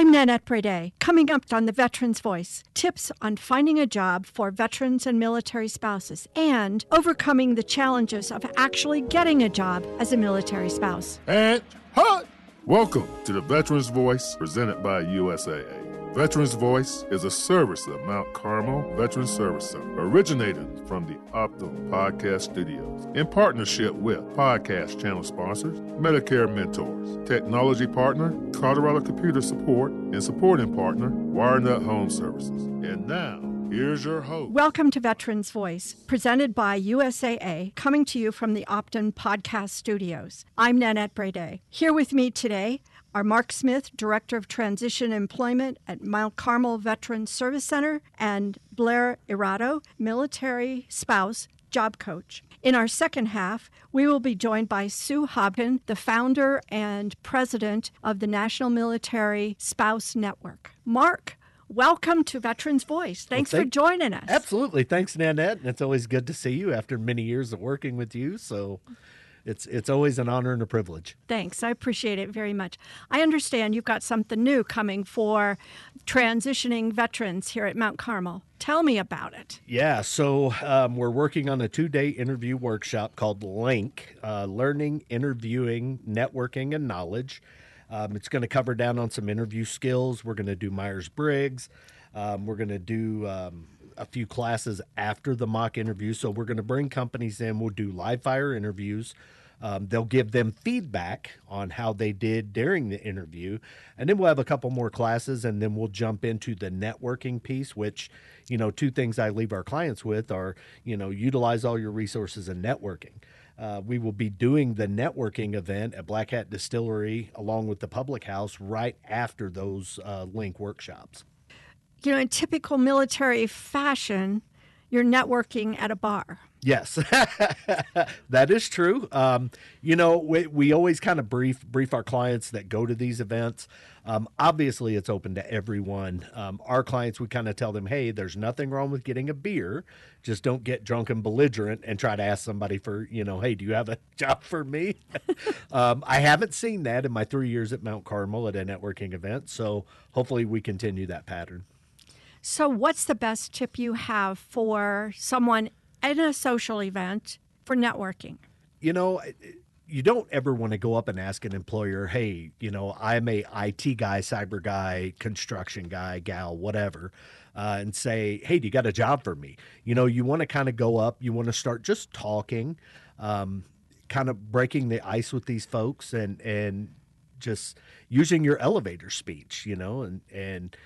I'm Nanette Brede. Coming up on the Veterans Voice, tips on finding a job for veterans and military spouses and overcoming the challenges of actually getting a job as a military spouse. And hot! Welcome to the Veterans Voice presented by USAA. Veterans Voice is a service of Mount Carmel Veterans Service Center, originated from the Optum Podcast Studios, in partnership with podcast channel sponsors, Medicare Mentors, technology partner, Colorado Computer Support, and supporting partner, WireNut Home Services. And now, here's your host. Welcome to Veterans Voice, presented by USAA, coming to you from the Optum Podcast Studios. I'm Nanette Brede. Here with me today are Mark Smith, Director of Transition Employment at Mount Carmel Veterans Service Center, and Blair Errato, Military Spouse Job Coach. In our second half, we will be joined by Sue Hoban, the founder and president of the National Military Spouse Network. Mark, welcome to Veterans Voice. Thanks for joining us. Absolutely. Thanks, Nanette. It's always good to see you after many years of working with you. So It's always an honor and a privilege. Thanks. I appreciate it very much. I understand you've got something new coming for transitioning veterans here at Mount Carmel. Tell me about it. Yeah, so we're working on a two-day interview workshop called LINC, Learning, Interviewing, Networking, and Knowledge. It's going to cover down on some interview skills. We're going to do Myers Briggs. We're going to do a few classes after the mock interview. So we're going to bring companies in. We'll do live fire interviews. They'll give them feedback on how they did during the interview. And then we'll have a couple more classes, and then we'll jump into the networking piece, which, you know, two things I leave our clients with are, you know, utilize all your resources in networking. We will be doing the networking event at Black Hat Distillery along with the public house right after those LINC workshops. You know, in typical military fashion, you're networking at a bar. Yes, that is true. You know, we always kind of brief our clients that go to these events. Obviously, it's open to everyone. Our clients, we kind of tell them, hey, there's nothing wrong with getting a beer. Just don't get drunk and belligerent and try to ask somebody for, you know, hey, do you have a job for me? I haven't seen that in my 3 years at Mount Carmel at a networking event. So hopefully we continue that pattern. So what's the best tip you have for someone at a social event for networking? You know, you don't ever want to go up and ask an employer, hey, you know, I'm a IT guy, cyber guy, construction guy, gal, whatever, and say, hey, do you got a job for me? You know, you want to kind of go up, you want to start just talking, kind of breaking the ice with these folks and just using your elevator speech, you know, and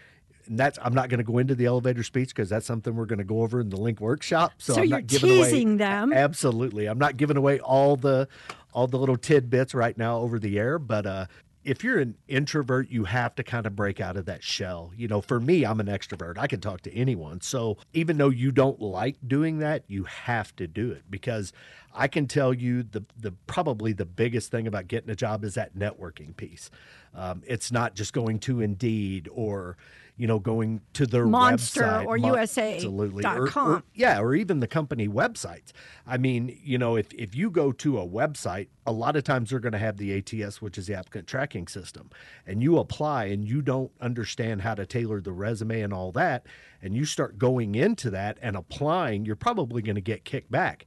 that's, I'm not going to go into the elevator speech because that's something we're going to go over in the LINC workshop. So I'm you're not giving teasing away, them. Absolutely. I'm not giving away all the little tidbits right now over the air. But if you're an introvert, you have to kind of break out of that shell. You know, for me, I'm an extrovert. I can talk to anyone. So even though you don't like doing that, you have to do it, because I can tell you the probably the biggest thing about getting a job is that networking piece. It's not just going to Indeed or, you know, going to their Monster website. Or USA.com. Or even the company websites. I mean, you know, if you go to a website, a lot of times they're going to have the ATS, which is the applicant tracking system, and you apply and you don't understand how to tailor the resume and all that, and you start going into that and applying, you're probably going to get kicked back.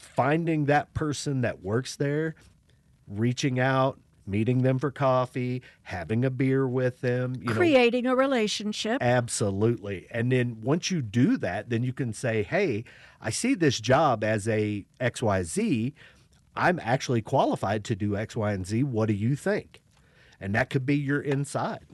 Finding that person that works there, reaching out, meeting them for coffee, having a beer with them. Creating a relationship. Absolutely. And then once you do that, then you can say, hey, I see this job as a XYZ. I'm actually qualified to do X, Y, and Z. What do you think? And that could be your inside.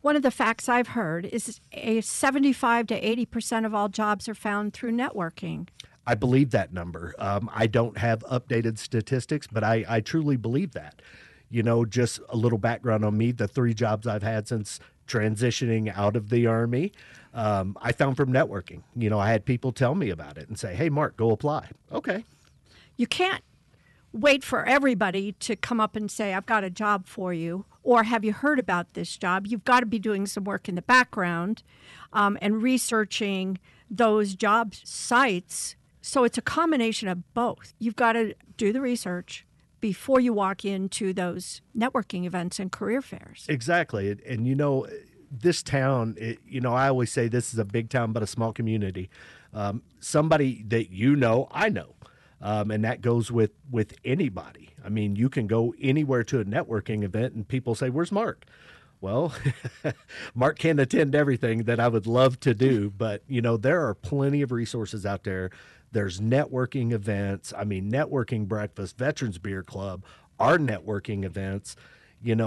One of the facts I've heard is 75 to 80% of all jobs are found through networking. I believe that number. I don't have updated statistics, but I truly believe that. You know, just a little background on me, the three jobs I've had since transitioning out of the Army, I found from networking. You know, I had people tell me about it and say, hey, Mark, go apply. Okay. You can't wait for everybody to come up and say, I've got a job for you, or have you heard about this job? You've got to be doing some work in the background and researching those job sites. So it's a combination of both. You've got to do the research, before you walk into those networking events and career fairs. Exactly. And you know, this town, I always say this is a big town, but a small community. Somebody that you know, I know. And that goes with anybody. I mean, you can go anywhere to a networking event and people say, where's Mark? Well, Mark can't attend everything that I would love to do, but there are plenty of resources out there. There's networking events. I mean, networking breakfast, Veterans Beer Club, our networking events,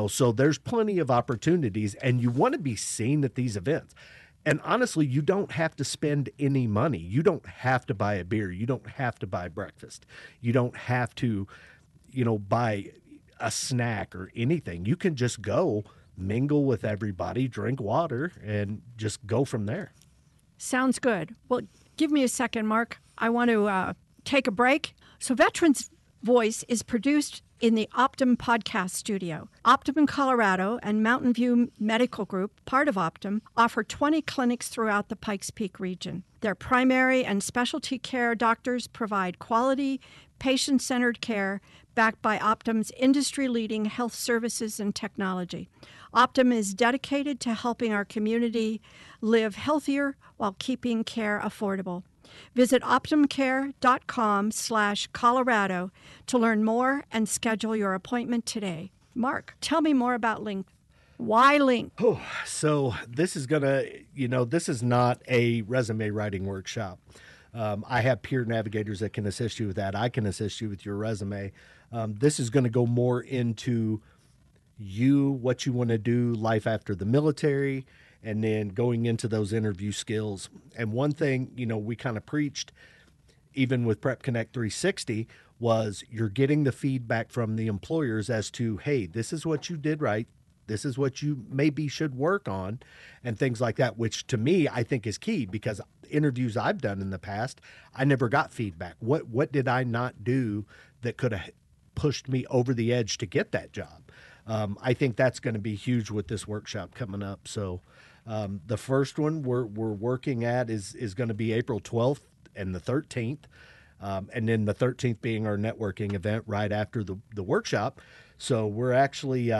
so there's plenty of opportunities and you want to be seen at these events. And honestly, you don't have to spend any money. You don't have to buy a beer. You don't have to buy breakfast. You don't have to, buy a snack or anything. You can just go mingle with everybody, drink water, and just go from there. Sounds good. Well, give me a second, Mark. I want to take a break. So Veterans Voice is produced in the Optum Podcast Studio. Optum in Colorado and Mountain View Medical Group, part of Optum, offer 20 clinics throughout the Pikes Peak region. Their primary and specialty care doctors provide quality, patient-centered care backed by Optum's industry-leading health services and technology. Optum is dedicated to helping our community live healthier while keeping care affordable. Visit optumcare.com/Colorado to learn more and schedule your appointment today. Mark, tell me more about LINC. Why LINC? Oh, so this is this is not a resume writing workshop. I have peer navigators that can assist you with that. I can assist you with your resume. This is going to go more into what you want to do, life after the military, and then going into those interview skills. And one thing, we kind of preached, even with PrepConnect 360, was you're getting the feedback from the employers as to, hey, this is what you did right. This is what you maybe should work on and things like that, which to me, I think is key because interviews I've done in the past, I never got feedback. What did I not do that could have pushed me over the edge to get that job? I think that's going to be huge with this workshop coming up. So the first one we're working at is going to be April 12th and the 13th, and then the 13th being our networking event right after the workshop. So we're actually,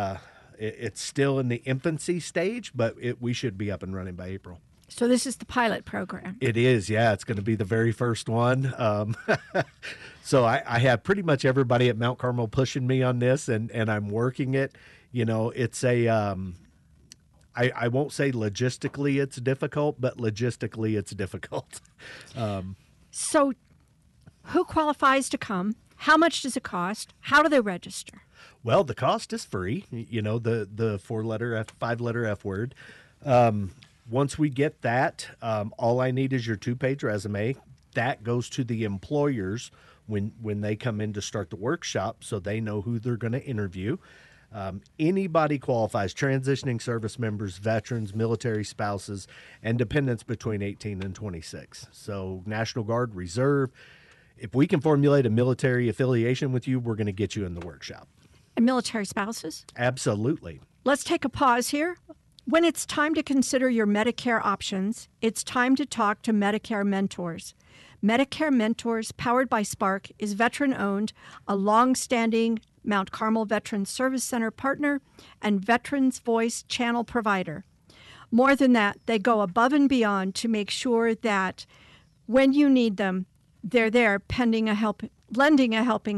it's still in the infancy stage, but we should be up and running by April. So this is the pilot program. It is, yeah. It's going to be the very first one. So I have pretty much everybody at Mount Carmel pushing me on this, and I'm working it. It's a I won't say logistically it's difficult, but logistically it's difficult. So who qualifies to come? How much does it cost? How do they register? Well, the cost is free. The five-letter F word. Once we get that, all I need is your two-page resume. That goes to the employers when they come in to start the workshop so they know who they're going to interview. Anybody qualifies, transitioning service members, veterans, military spouses, and dependents between 18 and 26. So National Guard, Reserve. If we can formulate a military affiliation with you, we're going to get you in the workshop. And military spouses? Absolutely. Let's take a pause here. When it's time to consider your Medicare options, it's time to talk to Medicare Mentors. Medicare Mentors, powered by Spark, is veteran-owned, a long-standing Mount Carmel Veterans Service Center partner, and Veterans Voice channel provider. More than that, they go above and beyond to make sure that when you need them, they're there lending a helping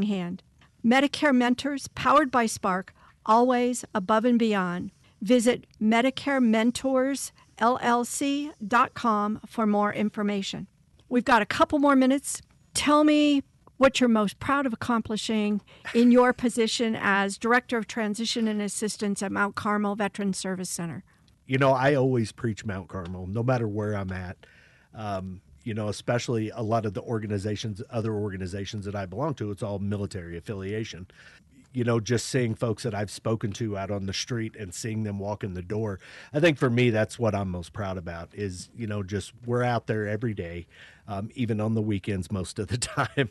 hand. Medicare Mentors, powered by Spark, always above and beyond. Visit MedicareMentorsLLC.com for more information. We've got a couple more minutes. Tell me what you're most proud of accomplishing in your position as Director of Transition and Assistance at Mount Carmel Veterans Service Center. I always preach Mount Carmel, no matter where I'm at. Especially a lot of the other organizations that I belong to, it's all military affiliation. Just seeing folks that I've spoken to out on the street and seeing them walk in the door. I think for me, that's what I'm most proud about is, just we're out there every day, even on the weekends most of the time,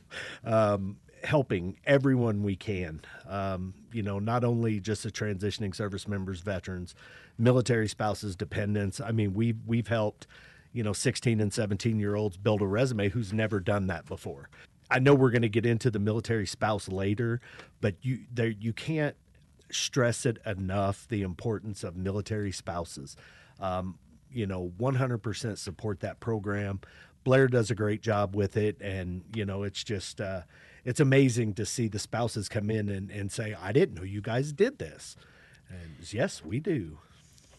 helping everyone we can. Not only just the transitioning service members, veterans, military spouses, dependents. I mean, we've helped, 16 and 17-year-olds build a resume who's never done that before. I know we're going to get into the military spouse later, but you can't stress it enough, the importance of military spouses. 100% support that program. Blair does a great job with it. And, it's just, it's amazing to see the spouses come in and say, I didn't know you guys did this. And yes, we do.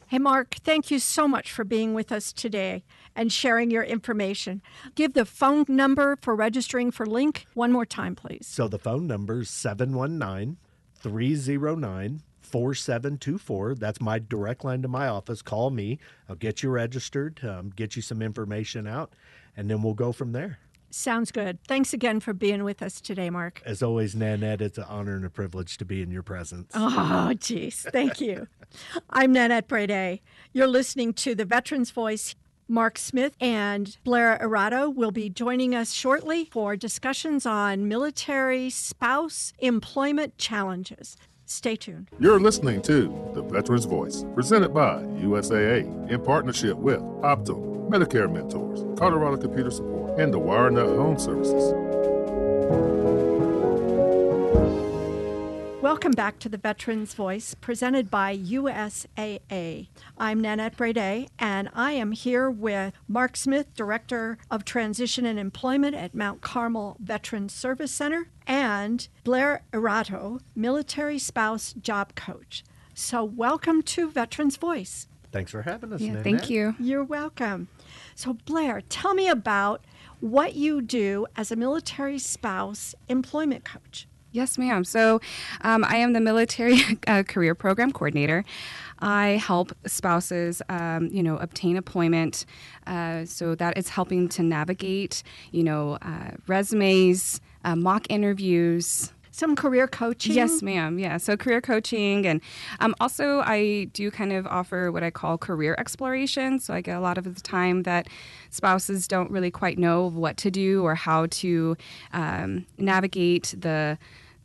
Hey, Mark, thank you so much for being with us today and sharing your information. Give the phone number for registering for LINC one more time, please. So the phone number is 719-309-4724. That's my direct line to my office. Call me. I'll get you registered, get you some information out, and then we'll go from there. Sounds good. Thanks again for being with us today, Mark. As always, Nanette, it's an honor and a privilege to be in your presence. Oh, geez. Thank you. I'm Nanette Brede. You're listening to The Veterans Voice. Mark Smith and Blair Errato will be joining us shortly for discussions on military spouse employment challenges. Stay tuned. You're listening to The Veterans Voice, presented by USAA in partnership with Optum, Medicare Mentors, Colorado Computer Support, and the WireNut Home Services. Welcome back to The Veterans Voice, presented by USAA. I'm Nanette Brede, and I am here with Mark Smith, Director of Transition and Employment at Mount Carmel Veterans Service Center, and Blair Errato, Military Spouse Job Coach. So welcome to Veterans Voice. Thanks for having us, Nanette. Thank you. You're welcome. So Blair, tell me about what you do as a military spouse employment coach. Yes, ma'am. So I am the military career program coordinator. I help spouses, obtain employment. So that is helping to navigate, resumes, mock interviews. Some career coaching? Yes, ma'am. Yeah. So career coaching. And also I do kind of offer what I call career exploration. So I get a lot of the time that spouses don't really quite know what to do or how to navigate the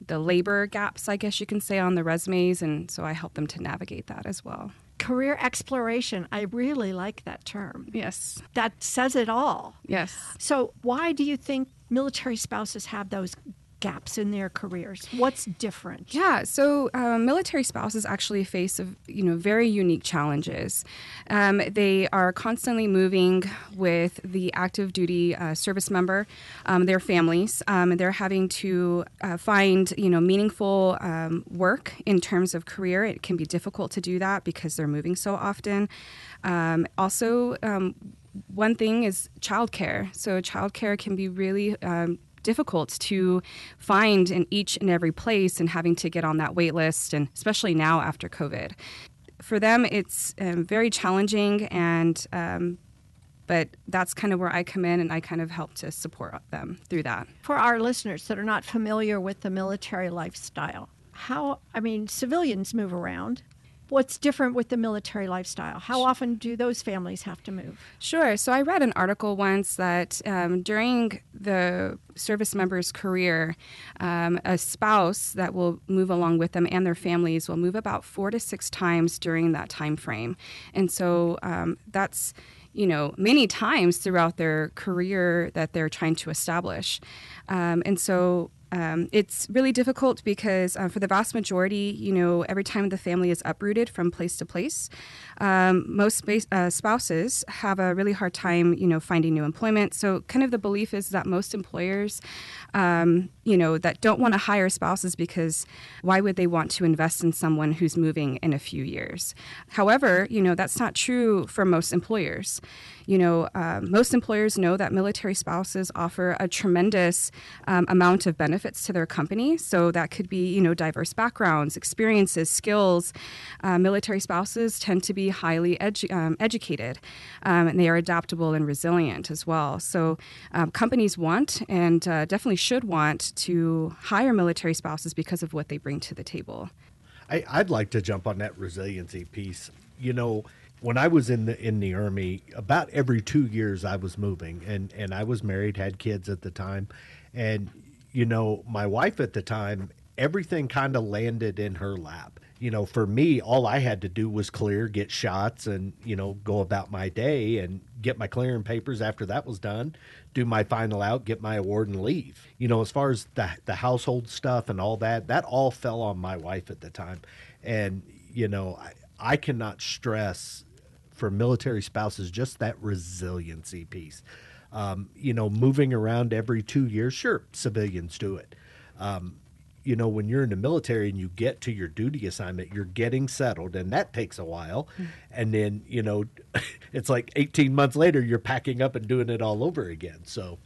labor gaps, I guess you can say, on the resumes. And so I help them to navigate that as well. Career exploration. I really like that term. Yes. That says it all. Yes. So why do you think military spouses have those gaps in their careers? What's different? Yeah, so military spouses actually face very unique challenges. They are constantly moving with the active duty service member, their families, and they're having to find meaningful work in terms of career. It can be difficult to do that because they're moving so often. Also, one thing is childcare. So childcare can be really difficult to find in each and every place, and having to get on that wait list, and especially now after COVID. For them, it's very challenging, and but that's kind of where I come in, and I kind of help to support them through that. For our listeners that are not familiar with the military lifestyle, civilians move around. What's different with the military lifestyle? How often do those families have to move? Sure. So I read an article once that during the service member's career, a spouse that will move along with them and their families will move about 4 to 6 times during that time frame. And so that's many times throughout their career that they're trying to establish. It's really difficult because for the vast majority, every time the family is uprooted from place to place, most spouses have a really hard time, finding new employment. So kind of the belief is that most employers, that don't want to hire spouses because why would they want to invest in someone who's moving in a few years? However, that's not true for most employers. Most employers know that military spouses offer a tremendous amount of benefits to their company. So that could be, diverse backgrounds, experiences, skills. Military spouses tend to be highly educated, and they are adaptable and resilient as well. So companies want and definitely should want to hire military spouses because of what they bring to the table. I'd like to jump on that resiliency piece. When I was in the Army, about every 2 years I was moving, and I was married, had kids at the time. And, my wife at the time, everything kind of landed in her lap. For me, all I had to do was clear, get shots, and, go about my day and get my clearing papers after that was done, do my final out, get my award, and leave. You know, as far as the household stuff and all that, that all fell on my wife at the time. And, you know, I cannot stress for military spouses just that resiliency piece. You know, moving around every 2 years, sure, civilians do it. You know, when you're in the military and you get to your duty assignment, you're getting settled, and that takes a while. Mm-hmm. And then, you know, it's like 18 months later, you're packing up and doing it all over again. So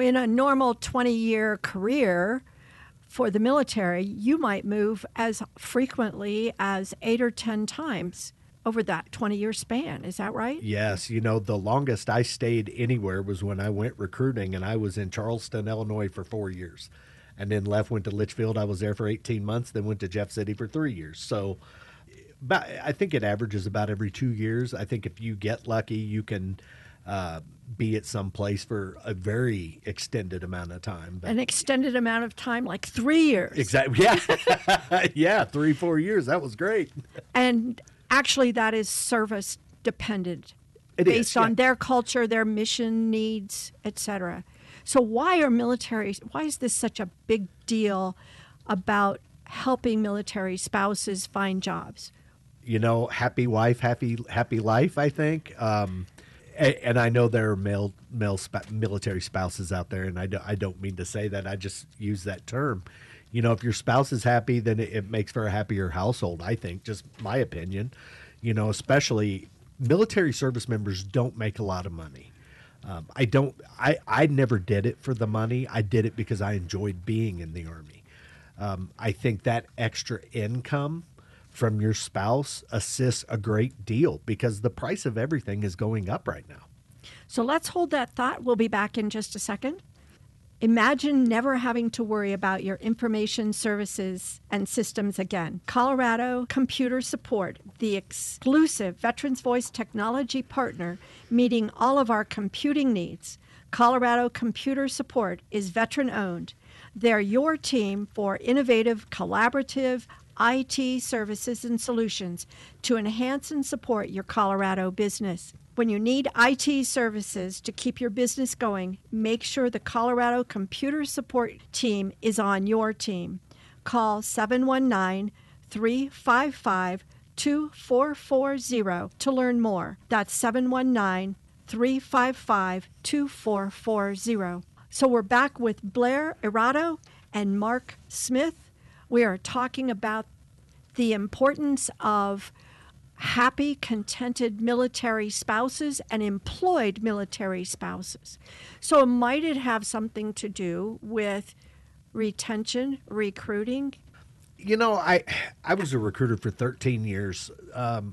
in a normal 20-year career for the military, you might move as frequently as 8 or 10 times over that 20-year span. Is that right? Yes. You know, the longest I stayed anywhere was when I went recruiting, and I was in Charleston, Illinois for 4 years. And then went to Litchfield. I was there for 18 months, then went to Jeff City for 3 years. So I think it averages about every 2 years. I think if you get lucky, you can be at some place for a very extended amount of time. But an extended amount of time, like 3 years. Exactly. Yeah. 3, 4 years. That was great. And actually, that is service dependent based on their culture, their mission needs, et cetera. So why is this such a big deal about helping military spouses find jobs? You know, happy wife, happy life, I think. And I know there are military spouses out there, and I don't mean to say that. I just use that term. You know, if your spouse is happy, then it makes for a happier household, I think, just my opinion. You know, especially military service members don't make a lot of money. I never did it for the money. I did it because I enjoyed being in the Army. I think that extra income from your spouse assists a great deal because the price of everything is going up right now. So let's hold that thought. We'll be back in just a second. Imagine never having to worry about your information services and systems again. Colorado Computer Support, the exclusive Veterans Voice technology partner meeting all of our computing needs. Colorado Computer Support is veteran-owned. They're your team for innovative, collaborative IT services and solutions to enhance and support your Colorado business. When you need IT services to keep your business going, make sure the Colorado Computer Support team is on your team. Call 719-355-2440 to learn more. That's 719-355-2440. So we're back with Blair Errato and Mark Smith. We are talking about the importance of happy, contented military spouses and employed military spouses. So might it have something to do with retention, recruiting? You know, I was a recruiter for 13 years. The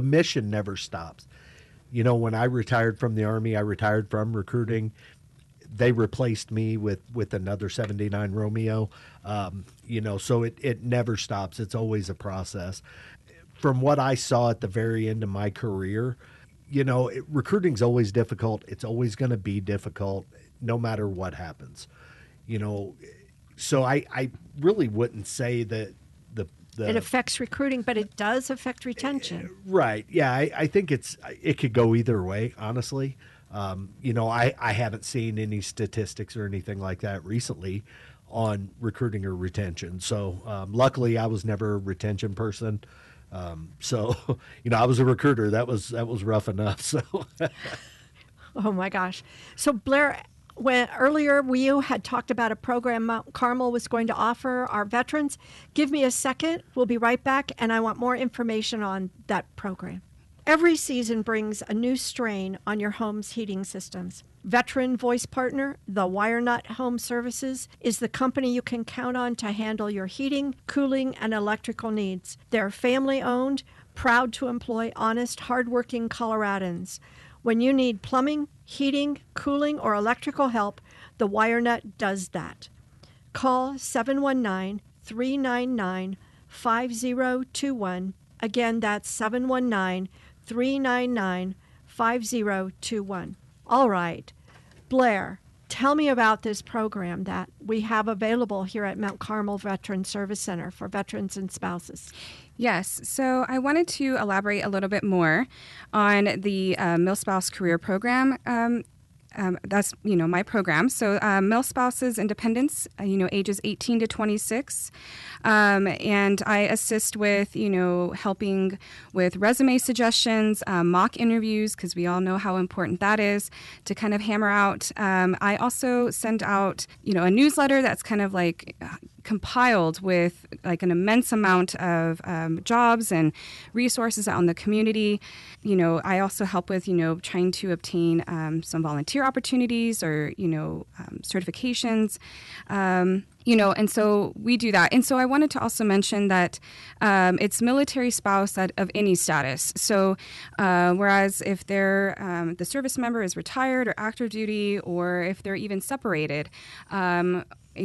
mission never stops. You know, when I retired from the Army, I retired from recruiting. They replaced me with another 79 Romeo. You know, so it never stops. It's always a process. From what I saw at the very end of my career, you know, recruiting's always difficult. It's always going to be difficult no matter what happens, you know. So I really wouldn't say that it affects recruiting, but it does affect retention. Right. Yeah. I think it could go either way, honestly. You know, I haven't seen any statistics or anything like that recently on recruiting or retention. So luckily I was never a retention person. So, you know, I was a recruiter. That was rough enough. So, oh my gosh. So Blair, earlier we had talked about a program Mount Carmel was going to offer our veterans. Give me a second. We'll be right back. And I want more information on that program. Every season brings a new strain on your home's heating systems. Veteran Voice partner, the WireNut Home Services, is the company you can count on to handle your heating, cooling, and electrical needs. They're family-owned, proud to employ honest, hardworking Coloradans. When you need plumbing, heating, cooling, or electrical help, the WireNut does that. Call 719-399-5021. Again, that's 719-399-5021. All right, Blair, Tell me about this program that we have available here at Mount Carmel Veterans Service Center for veterans and spouses. Yes, so I wanted to elaborate a little bit more on the Mill Spouse Career Program. That's, you know, my program. So male spouses and dependents, ages 18 to 26. And I assist with, helping with resume suggestions, mock interviews, because we all know how important that is to kind of hammer out. I also send out, a newsletter that's kind of like compiled with like an immense amount of jobs and resources out in the community. I also help with, trying to obtain some volunteer opportunities or, certifications. And so we do that. And so I wanted to also mention that it's military spouse that of any status. So whereas if they're the service member is retired or active duty, or if they're even separated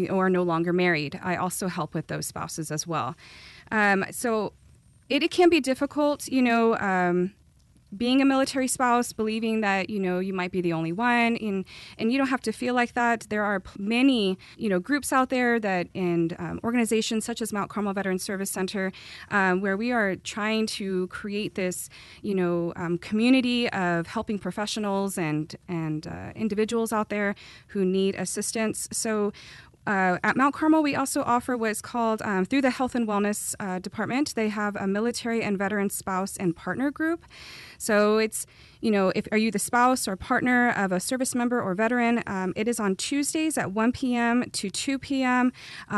or no longer married, I also help with those spouses as well. So it can be difficult, being a military spouse, believing that, you might be the only one, and you don't have to feel like that. There are many, groups out there that, and organizations such as Mount Carmel Veterans Service Center, where we are trying to create this, community of helping professionals and individuals out there who need assistance. So at Mount Carmel, we also offer what's called, through the Health and Wellness Department, they have a military and veteran spouse and partner group. So it's, are you the spouse or partner of a service member or veteran? It is on Tuesdays at 1 p.m. to 2 p.m.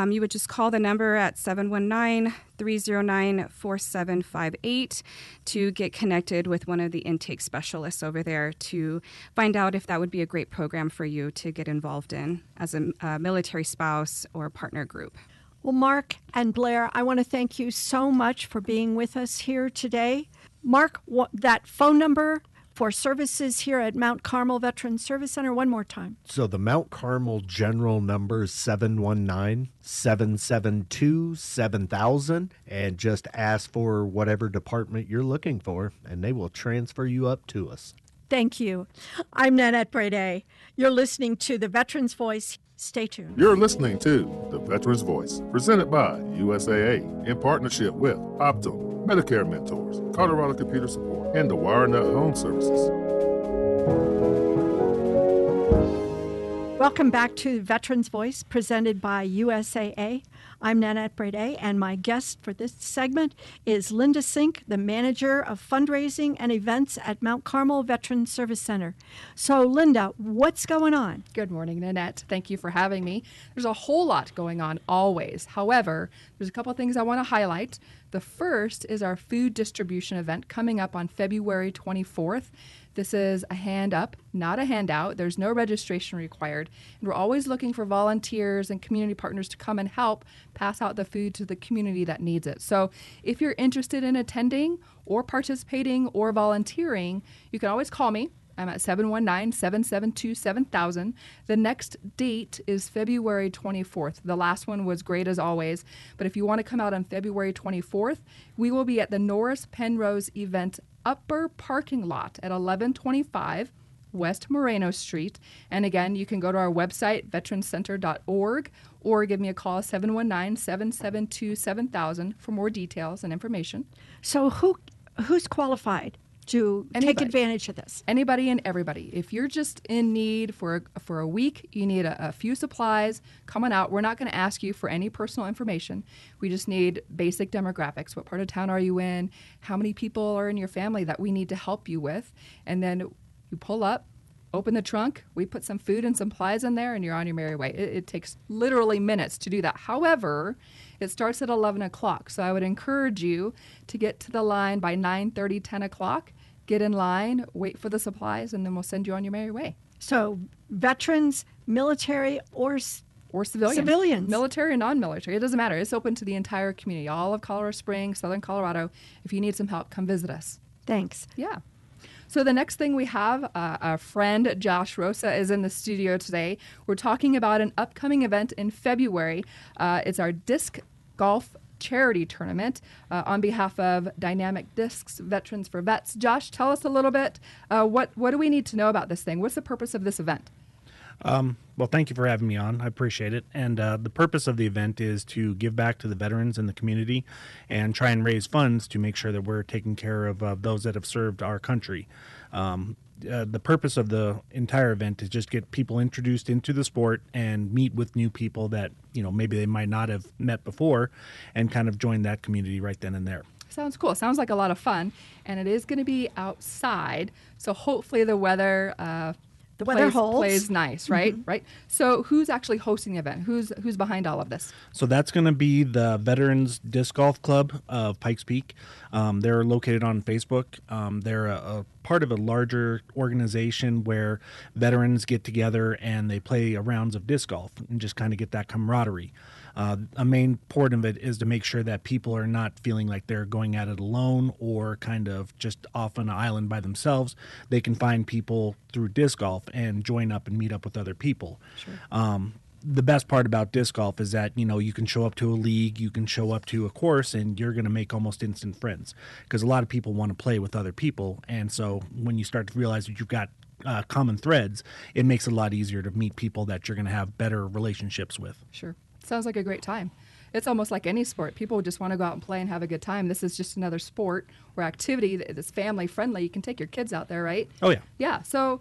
You would just call the number at 719-309-4758 to get connected with one of the intake specialists over there to find out if that would be a great program for you to get involved in as a military spouse or partner group. Well, Mark and Blair, I want to thank you so much for being with us here today. Mark, that phone number for services here at Mount Carmel Veterans Service Center one more time. So the Mount Carmel general number is 719-772-7000, and just ask for whatever department you're looking for, and they will transfer you up to us. Thank you. I'm Nanette Brede. You're listening to The Veterans Voice. Stay tuned. You're listening to The Veterans Voice, presented by USAA in partnership with Optum, Medicare Mentors, Colorado Computer Support, and the WireNut Home Services. Welcome back to Veterans Voice, presented by USAA. I'm Nanette Brede, and my guest for this segment is Linda Sink, the Manager of Fundraising and Events at Mount Carmel Veterans Service Center. So, Linda, what's going on? Good morning, Nanette. Thank you for having me. There's a whole lot going on always. However, there's a couple of things I want to highlight. The first is our food distribution event coming up on February 24th. This is a hand up, not a handout. There's no registration required. And we're always looking for volunteers and community partners to come and help pass out the food to the community that needs it. So if you're interested in attending or participating or volunteering, you can always call me. I'm at 719-772-7000. The next date is February 24th. The last one was great as always. But if you want to come out on February 24th, we will be at the Norris Penrose event upper parking lot at 1125 West Moreno Street. And again, you can go to our website, veteranscenter.org, or give me a call, 719-772-7000, for more details and information. So who's qualified to anybody, take advantage of this? Anybody and everybody. If you're just in need for a week, you need a few supplies, come on out. We're not going to ask you for any personal information. We just need basic demographics. What part of town are you in? How many people are in your family that we need to help you with? And then you pull up, open the trunk, we put some food and supplies in there, and you're on your merry way. It takes literally minutes to do that. However, it starts at 11 o'clock, so I would encourage you to get to the line by 9:30, 10 o'clock. Get in line, wait for the supplies, and then we'll send you on your merry way. So veterans, military, or civilians. Military and non-military. It doesn't matter. It's open to the entire community, all of Colorado Springs, Southern Colorado. If you need some help, come visit us. Thanks. Yeah. So the next thing we have, our friend Josh Rosa is in the studio today. We're talking about an upcoming event in February. It's our Disc Golf Charity Tournament on behalf of Dynamic Discs, Veterans for Vets. Josh, tell us a little bit. What do we need to know about this thing? What's the purpose of this event? Well, thank you for having me on. I appreciate it. And the purpose of the event is to give back to the veterans in the community and try and raise funds to make sure that we're taking care of those that have served our country. The purpose of the entire event is just get people introduced into the sport and meet with new people that, you know, maybe they might not have met before, and kind of join that community right then and there. Sounds cool. Sounds like a lot of fun. And it is going to be outside, so hopefully the weather plays nice, right? Mm-hmm. Right. So who's actually hosting the event? Who's behind all of this? So that's going to be the Veterans Disc Golf Club of Pikes Peak. They're located on Facebook. They're a part of a larger organization where veterans get together and they play rounds of disc golf and just kind of get that camaraderie. A main part of it is to make sure that people are not feeling like they're going at it alone or kind of just off on an island by themselves. They can find people through disc golf and join up and meet up with other people. Sure. The best part about disc golf is that, you know, you can show up to a league, you can show up to a course, and you're going to make almost instant friends, because a lot of people want to play with other people. And so when you start to realize that you've got common threads, it makes it a lot easier to meet people that you're going to have better relationships with. Sure. Sounds like a great time. It's almost like any sport. People just want to go out and play and have a good time. This is just another sport or activity that's family friendly. You can take your kids out there, right? Oh, yeah. Yeah. So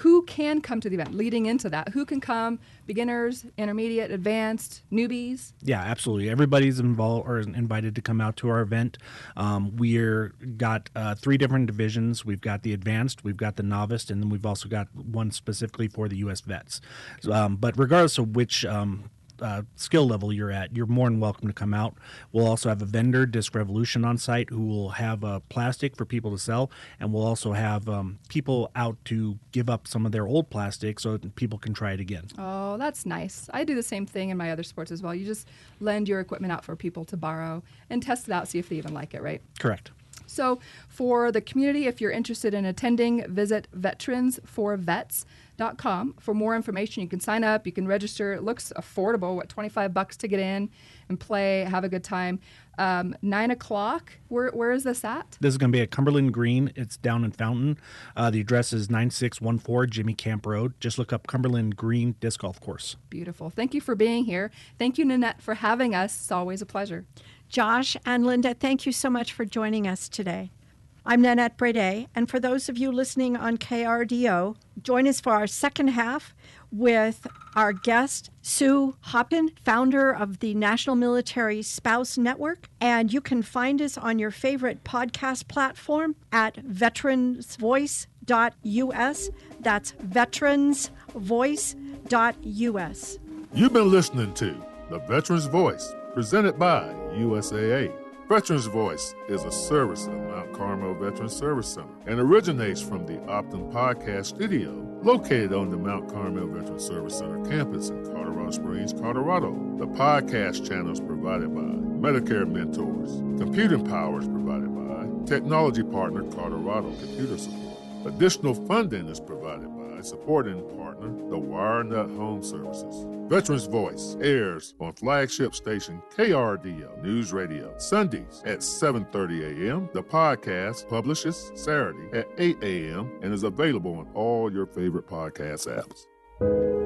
who can come to the event? Leading into that, who can come? Beginners, intermediate, advanced, newbies? Yeah, absolutely. Everybody's involved or invited to come out to our event. We're got three different divisions. We've got the advanced, we've got the novice, and then we've also got one specifically for the U.S. vets. But regardless of which skill level you're at, you're more than welcome to come out. We'll also have a vendor, Disc Revolution, on site who will have plastic for people to sell, and we'll also have people out to give up some of their old plastic so that people can try it again. Oh, that's nice. I do the same thing in my other sports as well. You just lend your equipment out for people to borrow and test it out, see if they even like it, right? Correct. So for the community, if you're interested in attending, visit veteransforvets.com for more information. You can sign up, you can register. It looks affordable, what, $25 to get in and play, have a good time. 9 o'clock, where is this at? This is going to be at Cumberland Green. It's down in Fountain. The address is 9614 Jimmy Camp Road. Just look up Cumberland Green Disc Golf Course. Beautiful. Thank you for being here. Thank you, Nanette, for having us. It's always a pleasure. Josh and Linda, thank you so much for joining us today. I'm Nanette Brede, and for those of you listening on KRDO, join us for our second half with our guest, Sue Hoban, founder of the National Military Spouse Network. And you can find us on your favorite podcast platform at veteransvoice.us. That's veteransvoice.us. You've been listening to The Veterans Voice, presented by USAA. Veterans Voice is a service of Mount Carmel Veterans Service Center and originates from the Optum Podcast Studio located on the Mount Carmel Veterans Service Center campus in Colorado Springs, Colorado. The podcast channel is provided by Medicare Mentors. Computing power is provided by technology partner Colorado Computer Support. Additional funding is provided by supporting partner the WireNut Home Services. Veterans Voice airs on flagship station KRDO News Radio, Sundays at 7:30 a.m. The podcast publishes Saturday at 8 a.m. and is available on all your favorite podcast apps.